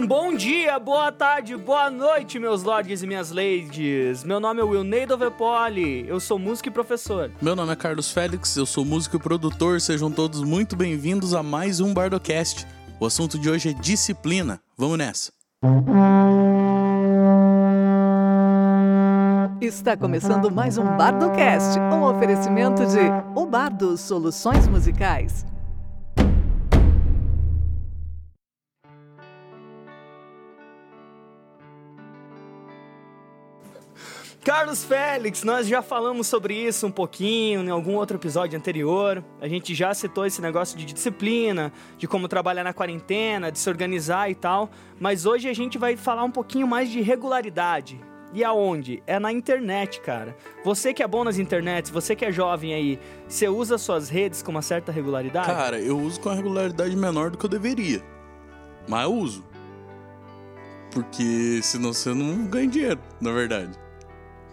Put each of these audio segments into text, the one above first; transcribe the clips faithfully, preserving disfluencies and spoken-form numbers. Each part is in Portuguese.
Um bom dia, boa tarde, boa noite, meus lords e minhas ladies. Meu nome é Wilney Dovhepoly, eu sou músico e professor. Meu nome é Carlos Félix, eu sou músico e produtor. Sejam todos muito bem-vindos a mais um Bardocast. O assunto de hoje é disciplina. Vamos nessa. Está começando mais um Bardocast, um oferecimento de O Bardo Soluções Musicais. Carlos Félix, nós já falamos sobre isso um pouquinho em algum outro episódio anterior. A gente já citou esse negócio de disciplina, de como trabalhar na quarentena, de se organizar e tal. Mas hoje a gente vai falar um pouquinho mais de regularidade. E aonde? É na internet, cara. Você que é bom nas internets, você que é jovem aí, você usa suas redes com uma certa regularidade? Cara, eu uso com uma regularidade menor do que eu deveria. Mas eu uso. Porque senão você não ganha dinheiro, na verdade.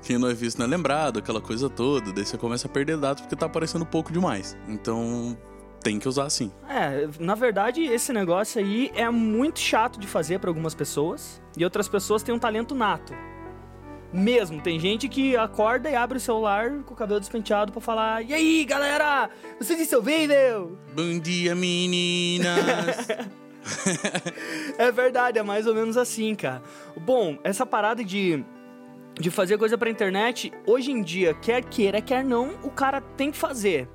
Quem não é visto não é lembrado, aquela coisa toda. Daí você começa a perder dados porque tá aparecendo pouco demais. Então, tem que usar sim. É, na verdade, esse negócio aí é muito chato de fazer pra algumas pessoas. E outras pessoas têm um talento nato. Mesmo, tem gente que acorda e abre o celular com o cabelo despenteado pra falar: "E aí, galera, vocês estão bem, meu? Bom dia, meninas." É verdade, é mais ou menos assim, cara. Bom, essa parada de... de fazer coisa pra internet, hoje em dia, quer queira, quer não, o cara tem que fazer.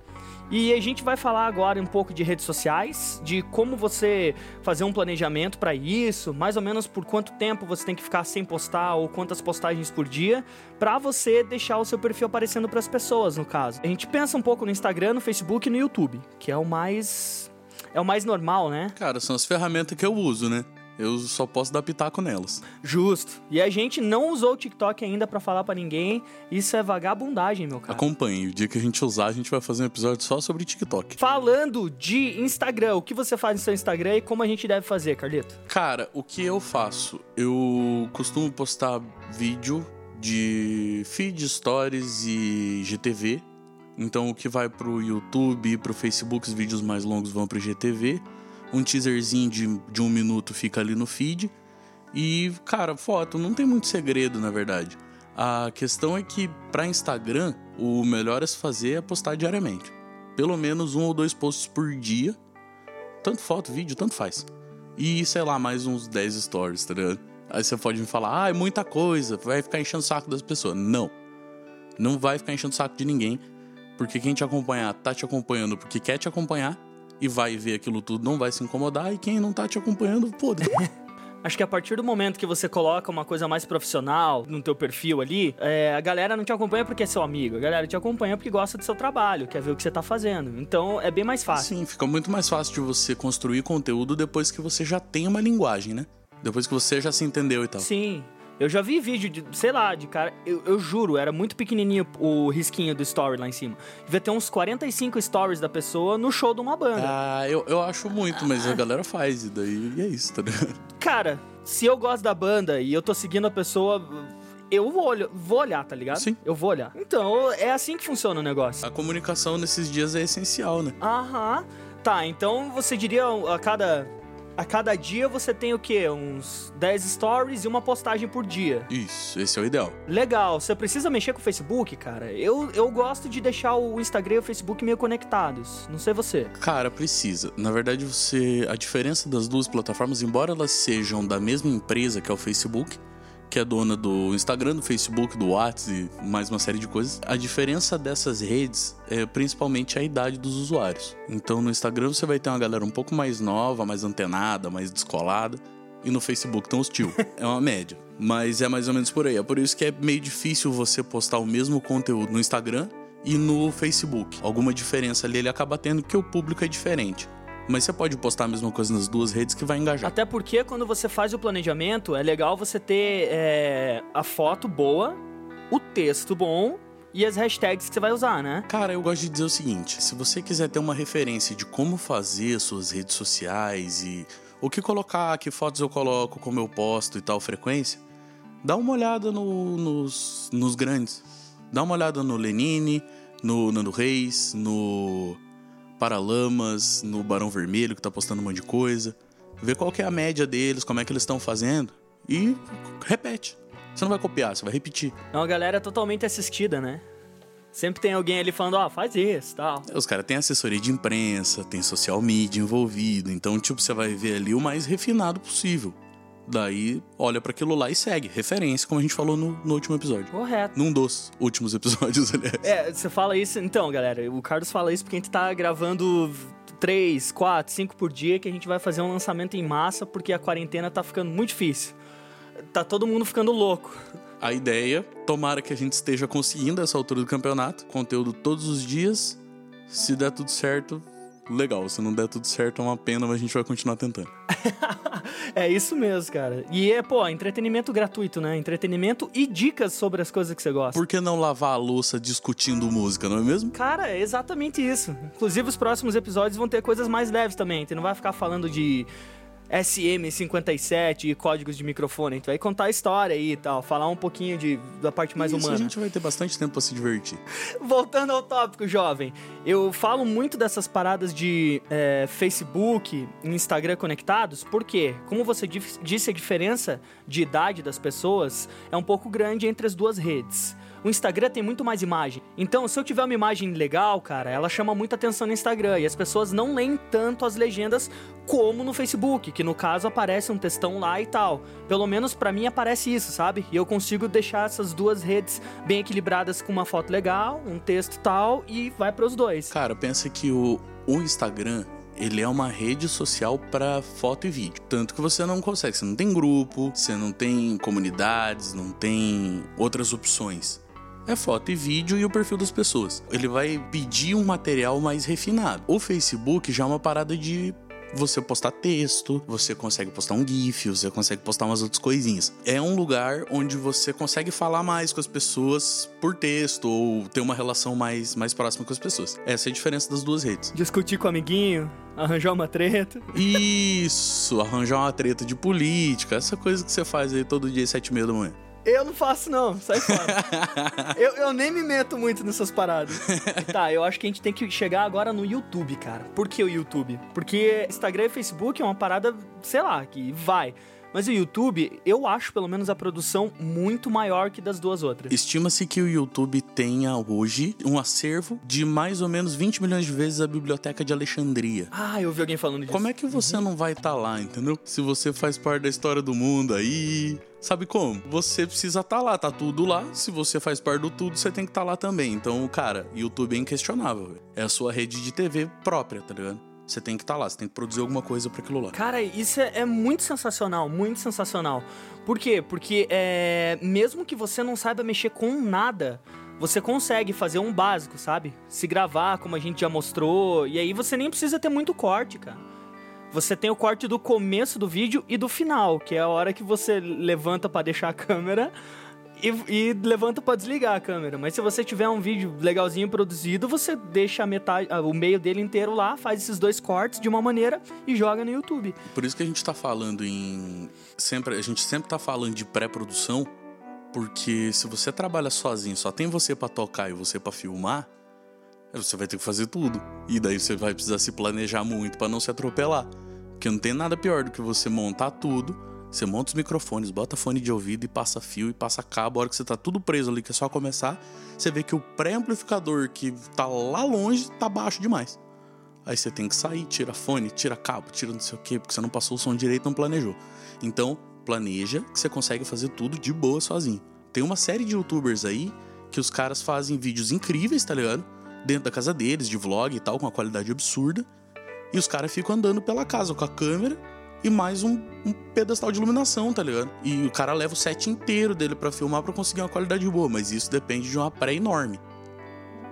E a gente vai falar agora um pouco de redes sociais, de como você fazer um planejamento pra isso, mais ou menos por quanto tempo você tem que ficar sem postar ou quantas postagens por dia, pra você deixar o seu perfil aparecendo pras pessoas, no caso. A gente pensa um pouco no Instagram, no Facebook e no YouTube, que é o mais... é o mais normal, né? Cara, são as ferramentas que eu uso, né? Eu só posso dar pitaco nelas. Justo. E a gente não usou o TikTok ainda pra falar pra ninguém. Isso é vagabundagem, meu cara. Acompanhe. O dia que a gente usar, a gente vai fazer um episódio só sobre TikTok. Falando de Instagram, o que você faz no seu Instagram e como a gente deve fazer, Carlito? Cara, o que eu faço? Eu costumo postar vídeo de feed, stories e G T V. Então, o que vai pro YouTube e pro Facebook, os vídeos mais longos vão pro G T V. Um teaserzinho de, de um minuto fica ali no feed. E, cara, foto, não tem muito segredo, na verdade. A questão é que, pra Instagram, o melhor a se fazer é postar diariamente. Pelo menos um ou dois posts por dia. Tanto foto, vídeo, tanto faz. E, sei lá, mais uns dez stories, tá ligado? Aí você pode me falar: "Ah, é muita coisa, vai ficar enchendo o saco das pessoas." Não. Não vai ficar enchendo o saco de ninguém. Porque quem te acompanhar tá te acompanhando porque quer te acompanhar. E vai ver aquilo tudo, não vai se incomodar. E quem não tá te acompanhando, pô... Acho que a partir do momento que você coloca uma coisa mais profissional no teu perfil ali, é, a galera não te acompanha porque é seu amigo. A galera te acompanha porque gosta do seu trabalho, quer ver o que você tá fazendo. Então, é bem mais fácil. Sim, fica muito mais fácil de você construir conteúdo depois que você já tem uma linguagem, né? Depois que você já se entendeu e tal. Sim. Eu já vi vídeo de, sei lá, de cara... Eu, eu juro, era muito pequenininho o risquinho do story lá em cima. Devia ter uns quarenta e cinco stories da pessoa no show de uma banda. Ah, eu, eu acho muito, mas a galera faz, e daí é isso, tá ligado? Cara, se eu gosto da banda e eu tô seguindo a pessoa, eu vou, vou olhar, tá ligado? Sim. Eu vou olhar. Então, é assim que funciona o negócio. A comunicação nesses dias é essencial, né? Aham. Tá, então você diria a cada... A cada dia você tem o quê? Uns dez stories e uma postagem por dia. Isso, esse é o ideal. Legal. Você precisa mexer com o Facebook, cara? Eu, eu gosto de deixar o Instagram e o Facebook meio conectados. Não sei você. Cara, precisa. Na verdade, você... a diferença das duas plataformas, embora elas sejam da mesma empresa, que é o Facebook, que é dona do Instagram, do Facebook, do WhatsApp e mais uma série de coisas, a diferença dessas redes é principalmente a idade dos usuários. Então, no Instagram você vai ter uma galera um pouco mais nova, mais antenada, mais descolada. E no Facebook tão hostil. É uma média. Mas é mais ou menos por aí. É por isso que é meio difícil você postar o mesmo conteúdo no Instagram e no Facebook. Alguma diferença ali ele acaba tendo porque o público é diferente. Mas você pode postar a mesma coisa nas duas redes que vai engajar. Até porque quando você faz o planejamento, é legal você ter é, a foto boa, o texto bom e as hashtags que você vai usar, né? Cara, eu gosto de dizer o seguinte: se você quiser ter uma referência de como fazer suas redes sociais e o que colocar, que fotos eu coloco, como eu posto e tal frequência, dá uma olhada no, nos, nos grandes. Dá uma olhada no Lenine, no Nando Reis, no... Paralamas, no Barão Vermelho, que tá postando um monte de coisa. vê qual que é a média deles, como é que eles estão fazendo e repete. Você não vai copiar, você vai repetir. É uma galera totalmente assistida, né? Sempre tem alguém ali falando, ó, oh, faz isso, tal. Os caras têm assessoria de imprensa, tem social media envolvido. Então, tipo, você vai ver ali o mais refinado possível. Daí, olha pra aquilo lá e segue. Referência, como a gente falou no, no último episódio. Correto. Num dos últimos episódios, aliás. É, você fala isso... Então, galera, o Carlos fala isso porque a gente tá gravando três, quatro, cinco por dia, que a gente vai fazer um lançamento em massa, porque a quarentena tá ficando muito difícil. Tá todo mundo ficando louco. A ideia, tomara que a gente esteja conseguindo essa altura do campeonato. Conteúdo todos os dias. Se der tudo certo, legal. Se não der tudo certo, é uma pena, mas a gente vai continuar tentando. É isso mesmo, cara. E é, pô, entretenimento gratuito, né? Entretenimento e dicas sobre as coisas que você gosta. Por que não lavar a louça discutindo música, não é mesmo? Cara, é exatamente isso. Inclusive, os próximos episódios vão ter coisas mais leves também. Você não vai ficar falando de... S M cinquenta e sete e códigos de microfone. A gente vai contar a história aí e tal. Falar um pouquinho de, da parte mais Isso, humana. Isso, a gente vai ter bastante tempo pra se divertir. Voltando ao tópico, jovem. Eu falo muito dessas paradas de é, Facebook e Instagram conectados. Por quê? Como você disse, a diferença de idade das pessoas é um pouco grande entre as duas redes. O Instagram tem muito mais imagem. Então, se eu tiver uma imagem legal, cara, ela chama muita atenção no Instagram. E as pessoas não leem tanto as legendas como no Facebook, que no caso aparece um textão lá e tal. Pelo menos pra mim aparece isso, sabe? E eu consigo deixar essas duas redes bem equilibradas com uma foto legal, um texto tal, e vai pros dois. Cara, pensa que o, o Instagram... ele é uma rede social para foto e vídeo. Tanto que você não consegue, você não tem grupo, você não tem comunidades, não tem outras opções. É foto e vídeo e o perfil das pessoas. Ele vai pedir um material mais refinado. O Facebook já é uma parada de você postar texto, você consegue postar um GIF, você consegue postar umas outras coisinhas. É um lugar onde você consegue falar mais com as pessoas por texto ou ter uma relação mais, mais próxima com as pessoas. Essa é a diferença das duas redes. Discutir com o amiguinho... arranjar uma treta. Isso, arranjar uma treta de política. Essa coisa que você faz aí todo dia às sete e meia da manhã. Eu não faço não, sai fora. eu, eu nem me meto muito nessas paradas. Tá, eu acho que a gente tem que chegar agora no YouTube, cara. Por que o YouTube? Porque Instagram e Facebook é uma parada, sei lá, que vai... Mas o YouTube, eu acho pelo menos a produção muito maior que das duas outras. Estima-se que o YouTube tenha hoje um acervo de mais ou menos vinte milhões de vezes a Biblioteca de Alexandria. Ah, eu ouvi alguém falando disso. Como é que você uhum. não vai estar tá lá, entendeu? Se você faz parte da história do mundo aí... Sabe como? Você precisa estar tá lá, tá tudo lá. Se você faz parte do tudo, você tem que estar tá lá também. Então, cara, YouTube é inquestionável, véio. É a sua rede de T V própria, tá ligado? Você tem que estar tá lá, você tem que produzir alguma coisa pra aquilo lá. Cara, isso é, é muito sensacional, muito sensacional. Por quê? Porque é, mesmo que você não saiba mexer com nada, você consegue fazer um básico, sabe? Se gravar, como a gente já mostrou, e aí você nem precisa ter muito corte, cara. Você tem o corte do começo do vídeo e do final, que é a hora que você levanta pra deixar a câmera... E, e levanta pra desligar a câmera. Mas se você tiver um vídeo legalzinho produzido, você deixa a metade, o meio dele inteiro lá, faz esses dois cortes de uma maneira e joga no YouTube. Por isso que a gente tá falando em... Sempre, a gente sempre tá falando de pré-produção, porque se você trabalha sozinho, só tem você pra tocar e você pra filmar, você vai ter que fazer tudo. E daí você vai precisar se planejar muito pra não se atropelar. Porque não tem nada pior do que você montar tudo... Você monta os microfones, bota fone de ouvido e passa fio e passa cabo. A hora que você tá tudo preso ali, que é só começar, você vê que o pré-amplificador que tá lá longe tá baixo demais. Aí você tem que sair, tira fone, tira cabo, tira não sei o quê, porque você não passou o som direito, não planejou. Então, planeja que você consegue fazer tudo de boa sozinho. Tem uma série de youtubers aí que os caras fazem vídeos incríveis, tá ligado? Dentro da casa deles, de vlog e tal, com uma qualidade absurda. E os caras ficam andando pela casa com a câmera e mais um, um pedestal de iluminação, tá ligado? E o cara leva o set inteiro dele pra filmar pra conseguir uma qualidade boa, mas isso depende de uma pré enorme.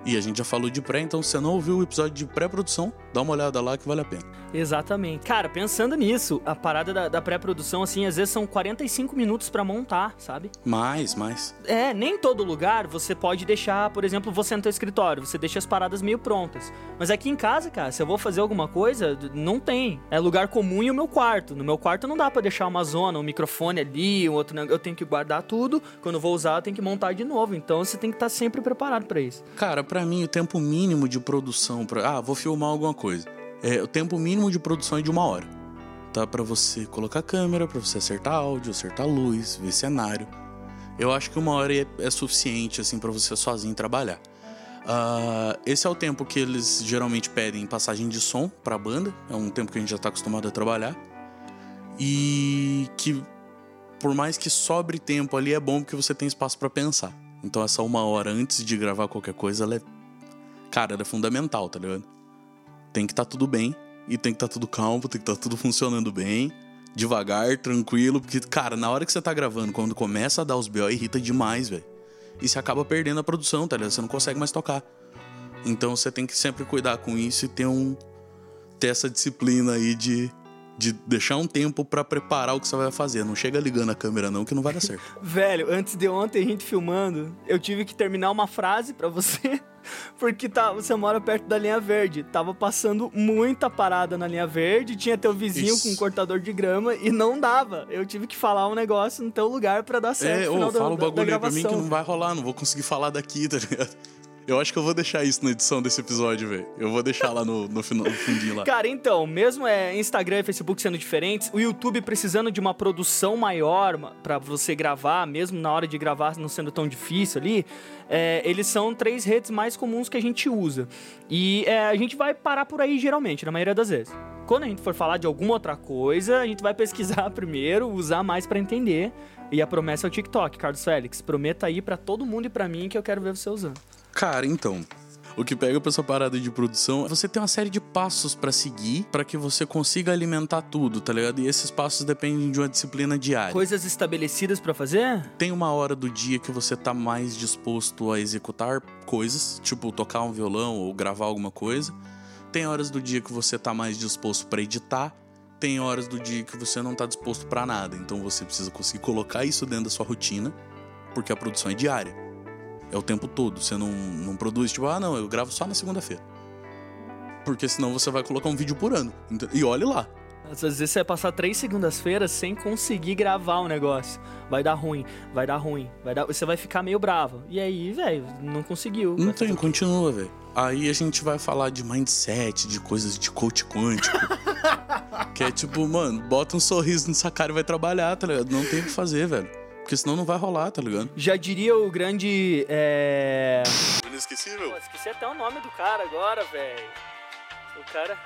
E a gente já falou de pré, então se você não ouviu o episódio de pré-produção, dá uma olhada lá que vale a pena. Exatamente. Cara, pensando nisso, a parada da, da pré-produção, assim, às vezes são quarenta e cinco minutos pra montar, sabe? Mais, mais. É, nem todo lugar você pode deixar, por exemplo, você no teu escritório, você deixa as paradas meio prontas. Mas aqui em casa, cara, se eu vou fazer alguma coisa, não tem. É lugar comum e o meu quarto. No meu quarto não dá pra deixar uma zona, um microfone ali, um outro... Eu tenho que guardar tudo. Quando eu vou usar, eu tenho que montar de novo. Então você tem que estar sempre preparado pra isso. Cara, pra Pra mim, o tempo mínimo de produção... Pra... Ah, vou filmar alguma coisa. É, o tempo mínimo de produção é de uma hora. ferramenta para você colocar câmera, para você acertar áudio, acertar luz, ver cenário. Eu acho que uma hora é, é suficiente assim, para você sozinho trabalhar. Uh, esse é o tempo que eles geralmente pedem passagem de som para a banda. É um tempo que a gente já está acostumado a trabalhar. E que, por mais que sobre tempo ali, é bom porque você tem espaço para pensar. Então essa uma hora antes de gravar qualquer coisa, ela é... Cara, ela é fundamental, tá ligado? Tem que estar tá tudo bem. E tem que estar tá tudo calmo, tem que estar tá tudo funcionando bem. Devagar, tranquilo. Porque, cara, na hora que você tá gravando, quando começa a dar os B O, irrita demais, velho. E você acaba perdendo a produção, tá ligado? Você não consegue mais tocar. Então você tem que sempre cuidar com isso e ter um... Ter essa disciplina aí de... De deixar um tempo pra preparar o que você vai fazer. Não chega ligando a câmera não, que não vai dar certo. Velho, antes de ontem, a gente filmando, eu tive que terminar uma frase pra você, porque tá, você mora perto da linha verde. Tava passando muita parada na linha verde, tinha teu vizinho isso. Com um cortador de grama e não dava. Eu tive que falar um negócio no teu lugar pra dar certo. É, ô, fala o bagulho aí pra mim que não vai rolar, não vou conseguir falar daqui, tá ligado? Eu acho que eu vou deixar isso na edição desse episódio, velho. Eu vou deixar lá no, no, final, no fundinho lá. Cara, então, mesmo é, Instagram e Facebook sendo diferentes, o YouTube precisando de uma produção maior pra você gravar, mesmo na hora de gravar não sendo tão difícil ali, é, eles são três redes mais comuns que a gente usa. E é, a gente vai parar por aí geralmente, na maioria das vezes. Quando a gente for falar de alguma outra coisa, a gente vai pesquisar primeiro, usar mais pra entender. E a promessa é o TikTok, Carlos Félix. Prometa aí pra todo mundo e pra mim que eu quero ver você usando. Cara, então, o que pega pra essa parada de produção é você ter uma série de passos pra seguir pra que você consiga alimentar tudo, tá ligado? E esses passos dependem de uma disciplina diária. Coisas estabelecidas pra fazer? Tem uma hora do dia que você tá mais disposto a executar coisas, tipo tocar um violão ou gravar alguma coisa. Tem horas do dia que você tá mais disposto pra editar. Tem horas do dia que você não tá disposto pra nada. Então você precisa conseguir colocar isso dentro da sua rotina, porque a produção é diária. É o tempo todo, você não, não produz, tipo, ah, não, eu gravo só na segunda-feira. Porque senão você vai colocar um vídeo por ano. E olhe lá. Às vezes você vai passar três segundas-feiras sem conseguir gravar o negócio. Vai dar ruim, vai dar ruim, vai dar... Você vai ficar meio bravo. E aí, velho, não conseguiu. Não tem, continua, velho. Aí a gente vai falar de mindset, de coisas de coach quântico. Que é tipo, mano, bota um sorriso nessa cara e vai trabalhar, tá ligado? Não tem o que fazer, velho. Porque senão não vai rolar, tá ligado? Já diria o grande, é... Inesquecível? Pô, esqueci até o nome do cara agora, velho. O cara...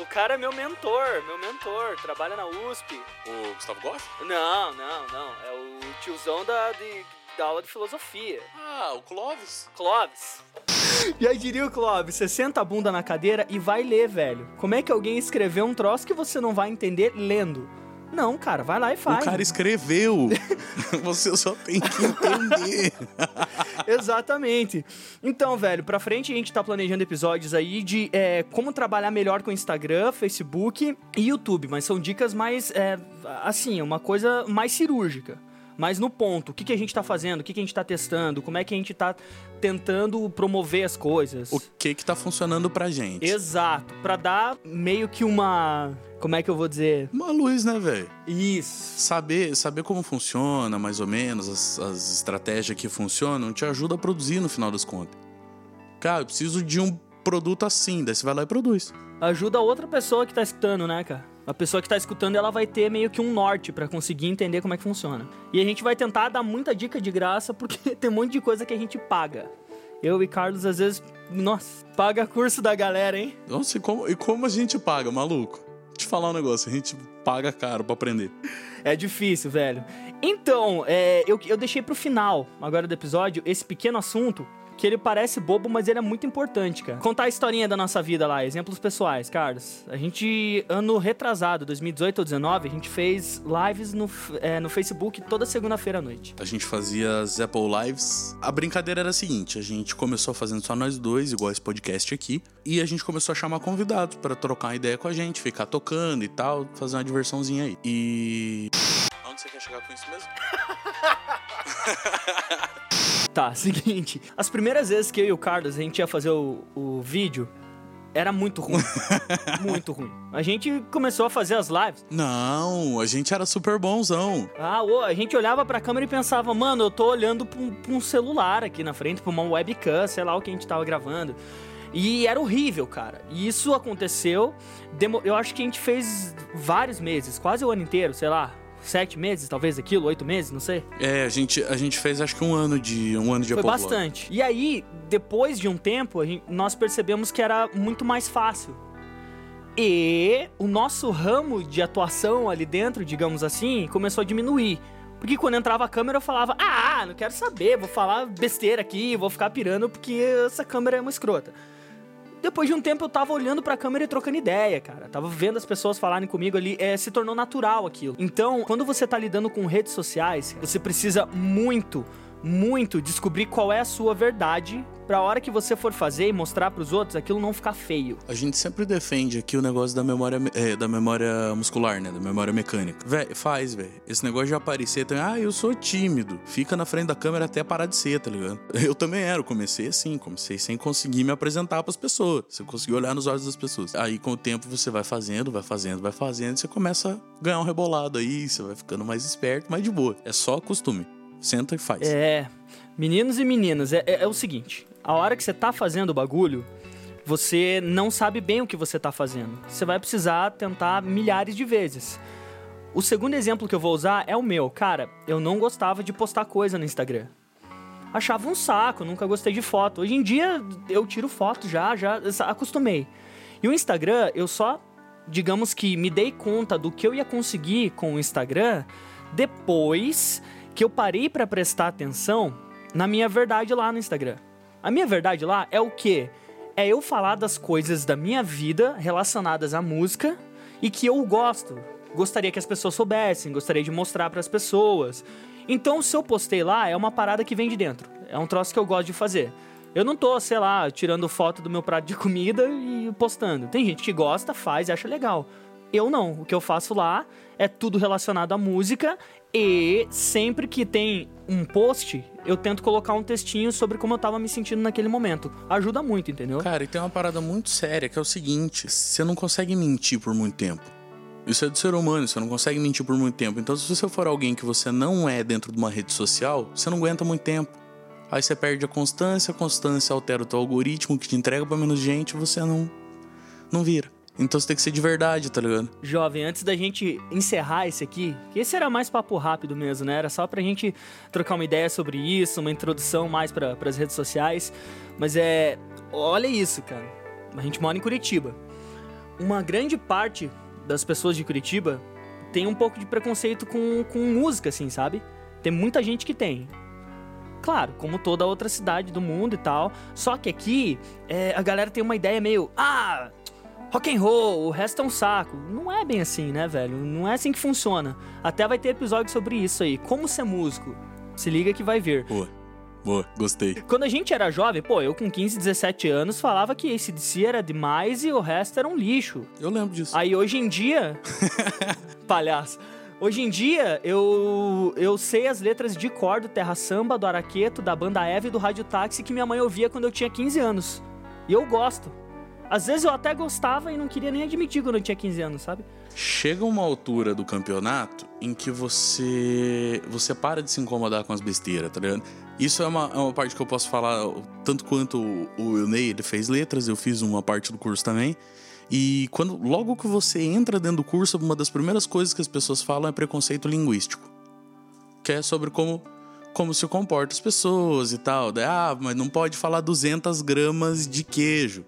O cara é meu mentor, meu mentor. Trabalha na U S P. O Gustavo Goff? Não, não, não. É o tiozão da, de, da aula de filosofia. Ah, o Clóvis? Clóvis. Já diria o Clóvis, você senta a bunda na cadeira e vai ler, velho. Como é que alguém escreveu um troço que você não vai entender lendo? Não, cara, vai lá e faz. O cara escreveu. Você só tem que entender. Exatamente. Então, velho, pra frente a gente tá planejando episódios aí de é, como trabalhar melhor com Instagram, Facebook e YouTube. Mas são dicas mais, é, assim, uma coisa mais cirúrgica. Mas no ponto, o que, que a gente tá fazendo, o que, que a gente tá testando, como é que a gente tá tentando promover as coisas. O que que tá funcionando pra gente. Exato, pra dar meio que uma... Como é que eu vou dizer? Uma luz, né, velho? Isso. Saber, saber como funciona, mais ou menos, as, as estratégias que funcionam, te ajuda a produzir no final das contas. Cara, eu preciso de um produto assim, daí você vai lá e produz. Ajuda a outra pessoa que tá escutando, né, cara? A pessoa que tá escutando, ela vai ter meio que um norte pra conseguir entender como é que funciona. E a gente vai tentar dar muita dica de graça, porque tem um monte de coisa que a gente paga. Eu e Carlos, às vezes, nossa, paga curso da galera, hein? Nossa, e como, e como a gente paga, maluco? Vou te falar um negócio, a gente paga caro pra aprender. É difícil, velho. Então, é, eu, eu deixei pro final, agora do episódio, esse pequeno assunto... Que ele parece bobo, mas ele é muito importante, cara. Contar a historinha da nossa vida lá, exemplos pessoais, Carlos. A gente, ano retrasado, dois mil e dezoito ou dezenove, a gente fez lives no, é, no Facebook toda segunda-feira à noite. A gente fazia as Apple Lives. A brincadeira era a seguinte, a gente começou fazendo só nós dois, igual esse podcast aqui. E a gente começou a chamar convidados pra trocar uma ideia com a gente, ficar tocando e tal, fazer uma diversãozinha aí. E... Onde você quer chegar com isso mesmo? Tá, seguinte. As primeiras vezes que eu e o Carlos, a gente ia fazer o, o vídeo, era muito ruim. Muito ruim. A gente começou a fazer as lives. Não, a gente era super bonzão. Ah, ô, a gente olhava pra câmera e pensava, mano, eu tô olhando pra um, pra um celular aqui na frente, pra uma webcam, sei lá o que a gente tava gravando. E era horrível, cara. E isso aconteceu, demo- eu acho que a gente fez vários meses, quase o ano inteiro, sei lá, sete meses, talvez aquilo, oito meses, não sei. É, a gente, a gente fez acho que um ano de, um ano de Foi Apple bastante. Blog. E aí, depois de um tempo, a gente, nós percebemos que era muito mais fácil. E o nosso ramo de atuação ali dentro, digamos assim, começou a diminuir. Porque quando entrava a câmera eu falava, ah, não quero saber, vou falar besteira aqui, vou ficar pirando porque essa câmera é uma escrota. Depois de um tempo eu tava olhando pra câmera e trocando ideia, cara. Tava vendo as pessoas falarem comigo ali, é, se tornou natural aquilo. Então, quando você tá lidando com redes sociais, você precisa muito, muito descobrir qual é a sua verdade pra hora que você for fazer e mostrar pros outros, aquilo não ficar feio. A gente sempre defende aqui o negócio da memória, é, da memória muscular, né? Da memória mecânica. Véi, faz, velho. Esse negócio de aparecer também. Ah, eu sou tímido. Fica na frente da câmera até parar de ser, tá ligado? Eu também era. Eu comecei assim. Comecei sem conseguir me apresentar pras pessoas. Você conseguiu olhar nos olhos das pessoas. Aí, com o tempo, você vai fazendo, vai fazendo, vai fazendo. Você começa a ganhar um rebolado aí. Você vai ficando mais esperto, mais de boa. É só costume. Senta e faz. É... Meninos e meninas, é, é, é o seguinte, a hora que você tá fazendo o bagulho, você não sabe bem o que você tá fazendo. Você vai precisar tentar milhares de vezes. O segundo exemplo que eu vou usar é o meu. Cara, eu não gostava de postar coisa no Instagram. Achava um saco, nunca gostei de foto. Hoje em dia, eu tiro foto já, já acostumei. E o Instagram, eu só, digamos que me dei conta do que eu ia conseguir com o Instagram depois que eu parei pra prestar atenção na minha verdade lá no Instagram. A minha verdade lá é o quê? É eu falar das coisas da minha vida relacionadas à música e que eu gosto. Gostaria que as pessoas soubessem, gostaria de mostrar para as pessoas. Então, se eu postei lá, é uma parada que vem de dentro. É um troço que eu gosto de fazer. Eu não tô, sei lá, tirando foto do meu prato de comida e postando. Tem gente que gosta, faz e acha legal. Eu não. O que eu faço lá é tudo relacionado à música. E sempre que tem um post, eu tento colocar um textinho sobre como eu tava me sentindo naquele momento. Ajuda muito, entendeu? Cara, e tem uma parada muito séria, que é o seguinte. Você não consegue mentir por muito tempo. Isso é do ser humano, você não consegue mentir por muito tempo. Então, se você for alguém que você não é dentro de uma rede social, você não aguenta muito tempo. Aí você perde a constância, a constância altera o teu algoritmo, que te entrega pra menos gente, você não, não vira. Então você tem que ser de verdade, tá ligado? Jovem, antes da gente encerrar esse aqui, que esse era mais papo rápido mesmo, né? Era só pra gente trocar uma ideia sobre isso, uma introdução mais pra, pras redes sociais. Mas é... Olha isso, cara. A gente mora em Curitiba. Uma grande parte das pessoas de Curitiba tem um pouco de preconceito com, com música, assim, sabe? Tem muita gente que tem. Claro, como toda outra cidade do mundo e tal. Só que aqui, é, a galera tem uma ideia meio... Ah... Rock and roll, o resto é um saco. Não é bem assim, né, velho? Não é assim que funciona. Até vai ter episódio sobre isso aí. Como ser músico? Se liga que vai ver. Boa, boa, gostei. Quando a gente era jovem, pô, eu com quinze, dezessete anos falava que A C D C era demais e o resto era um lixo. Eu lembro disso. Aí hoje em dia... Palhaço. Hoje em dia, eu, eu sei as letras de cor do Terra Samba, do Araqueto, da Banda Eva e do Rádio Táxi que minha mãe ouvia quando eu tinha quinze anos. E eu gosto. Às vezes eu até gostava e não queria nem admitir quando eu tinha quinze anos, sabe? Chega uma altura do campeonato em que você você para de se incomodar com as besteiras, tá ligado? Isso é uma, é uma parte que eu posso falar, tanto quanto o Wilney, ele fez letras, eu fiz uma parte do curso também. E quando, logo que você entra dentro do curso, uma das primeiras coisas que as pessoas falam é preconceito linguístico. Que é sobre como... como se comportam as pessoas e tal. Daí, ah, mas não pode falar duzentas gramas de queijo.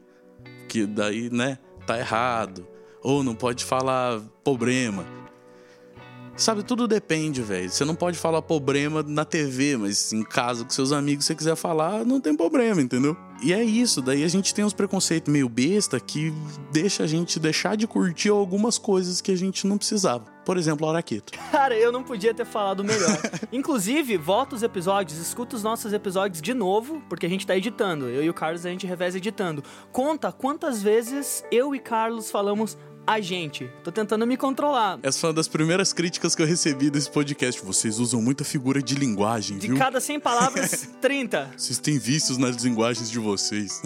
Que daí, né, tá errado. Ou não pode falar problema. Sabe, tudo depende, velho. Você não pode falar problema na T V, mas em casa com seus amigos, se você quiser falar, não tem problema, entendeu? E é isso, daí a gente tem uns preconceitos meio besta que deixa a gente deixar de curtir algumas coisas que a gente não precisava. Por exemplo, o Araqueto. Cara, eu não podia ter falado melhor. Inclusive, volta os episódios, escuta os nossos episódios de novo, porque a gente tá editando. Eu e o Carlos, a gente reveza editando. Conta quantas vezes eu e Carlos falamos... A gente, tô tentando me controlar. Essa foi uma das primeiras críticas que eu recebi desse podcast. Vocês usam muita figura de linguagem, de viu? De cada cem palavras, trinta. Vocês têm vícios nas linguagens de vocês.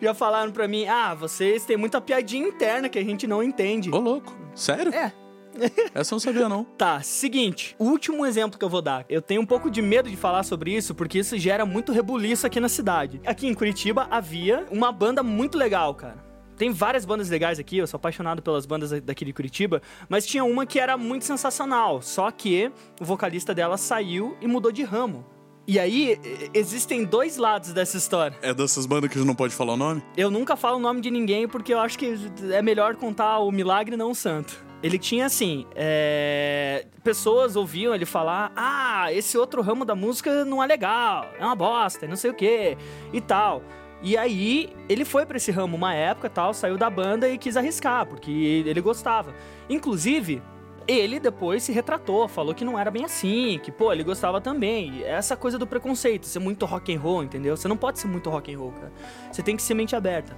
Já falaram pra mim, ah, vocês têm muita piadinha interna que a gente não entende. Ô, louco, sério? É. Essa eu não sabia, não. Tá, seguinte. O último exemplo que eu vou dar. Eu tenho um pouco de medo de falar sobre isso, porque isso gera muito rebuliço aqui na cidade. Aqui em Curitiba havia uma banda muito legal, cara. Tem várias bandas legais aqui, eu sou apaixonado pelas bandas daqui de Curitiba, mas tinha uma que era muito sensacional, só que o vocalista dela saiu e mudou de ramo. E aí, existem dois lados dessa história. É dessas bandas que a gente não pode falar o nome? Eu nunca falo o nome de ninguém, porque eu acho que é melhor contar o milagre, não o santo. Ele tinha, assim, é... pessoas ouviam ele falar, ah, esse outro ramo da música não é legal, é uma bosta, não sei o quê, e tal. E aí, ele foi pra esse ramo uma época, tal, saiu da banda e quis arriscar, porque ele gostava. Inclusive... ele depois se retratou, falou que não era bem assim, que, pô, ele gostava também. Essa coisa do preconceito, ser muito rock and roll, entendeu? Você não pode ser muito rock and roll, cara. Você tem que ser mente aberta.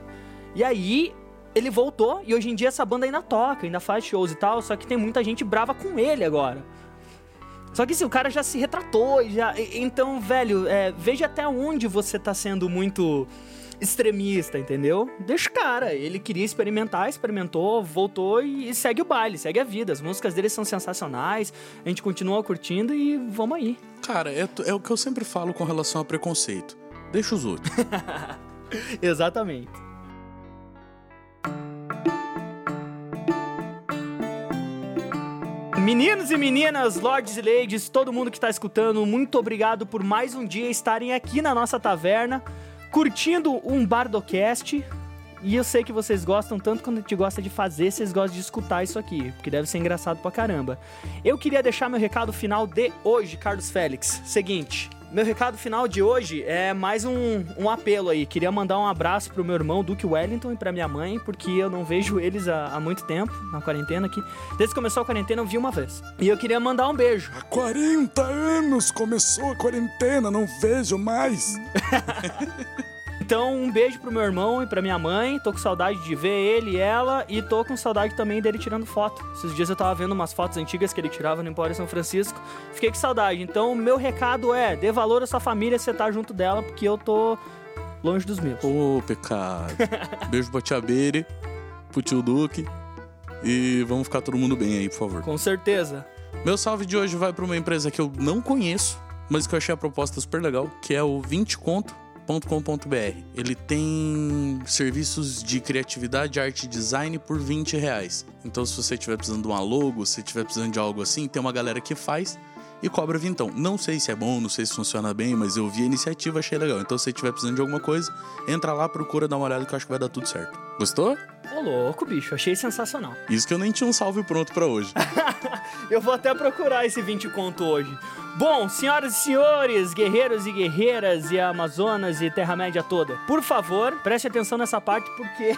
E aí, ele voltou e hoje em dia essa banda ainda toca, ainda faz shows e tal, só que tem muita gente brava com ele agora. Só que assim, o cara já se retratou e já... Então, velho, é, veja até onde você tá sendo muito... extremista, entendeu? Deixa o cara, ele queria experimentar, experimentou, voltou e segue o baile, segue a vida. As músicas dele são sensacionais, a gente continua curtindo e vamos aí. Cara, é, é o que eu sempre falo com relação a preconceito. Deixa os outros. Exatamente. Meninos e meninas, lords e ladies, todo mundo que tá escutando, muito obrigado por mais um dia estarem aqui na nossa taverna. Curtindo um Bardocast. E eu sei que vocês gostam tanto quanto a gente gosta de fazer, vocês gostam de escutar isso aqui, porque deve ser engraçado pra caramba. Eu queria deixar meu recado final de hoje, Carlos Félix. Seguinte, meu recado final de hoje é mais um, um apelo aí. Queria mandar um abraço pro meu irmão Duque Wellington e pra minha mãe, porque eu não vejo eles há, há muito tempo, na quarentena aqui. Desde que começou a quarentena eu vi uma vez. E eu queria mandar um beijo. Há quarenta anos começou a quarentena, não vejo mais. Então, um beijo pro meu irmão e pra minha mãe. Tô com saudade de ver ele e ela. E tô com saudade também dele tirando foto. Esses dias eu tava vendo umas fotos antigas que ele tirava no Empório São Francisco. Fiquei com saudade. Então, meu recado é, dê valor à sua família se você tá junto dela, porque eu tô longe dos meus. Ô, oh, pecado. Beijo pra tia Beire, pro tio Duque. E vamos ficar todo mundo bem aí, por favor. Com certeza. Meu salve de hoje vai pra uma empresa que eu não conheço, mas que eu achei a proposta super legal, que é o vinte conto ponto com ponto b r. Ele tem serviços de criatividade, arte e design por vinte reais. Então, se você estiver precisando de uma logo, se estiver precisando de algo assim, tem uma galera que faz e cobra vintão. Não sei se é bom, não sei se funciona bem, mas eu vi a iniciativa, achei legal. Então, se você estiver precisando de alguma coisa, entra lá, procura, dá uma olhada que eu acho que vai dar tudo certo. Gostou? Ô, louco, bicho. Achei sensacional. Isso que eu nem tinha um salve pronto pra hoje. Eu vou até procurar esse vinte conto hoje. Bom, senhoras e senhores, guerreiros e guerreiras, e Amazonas e Terra-média toda, por favor, preste atenção nessa parte porque...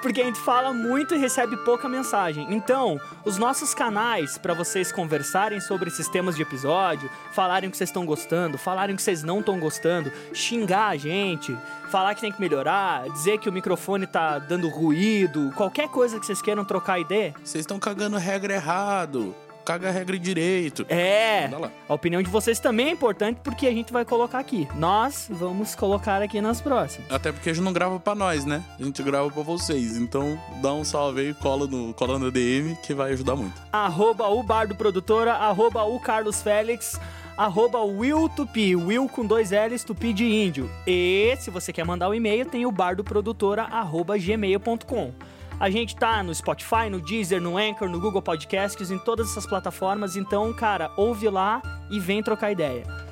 porque a gente fala muito e recebe pouca mensagem. Então, os nossos canais para vocês conversarem sobre esses temas de episódio, falarem o que vocês estão gostando, falarem o que vocês não estão gostando, xingar a gente, falar que tem que melhorar, dizer que o microfone tá dando ruído, qualquer coisa que vocês queiram trocar ideia. Vocês estão cagando regra errado. Caga a regra direito. É, a opinião de vocês também é importante, porque a gente vai colocar aqui. Nós vamos colocar aqui nas próximas. Até porque a gente não grava pra nós, né? A gente grava pra vocês. Então, dá um salve aí, cola no, cola no D M, que vai ajudar muito. Arroba o Bardo Produtora, arroba o Carlos Félix, arroba Will Tupi, Will com dois L's, Tupi de índio. E, se você quer mandar um e-mail, tem o bardoprodutora, arroba gmail ponto com. A gente tá no Spotify, no Deezer, no Anchor, no Google Podcasts, em todas essas plataformas. Então, cara, ouve lá e vem trocar ideia.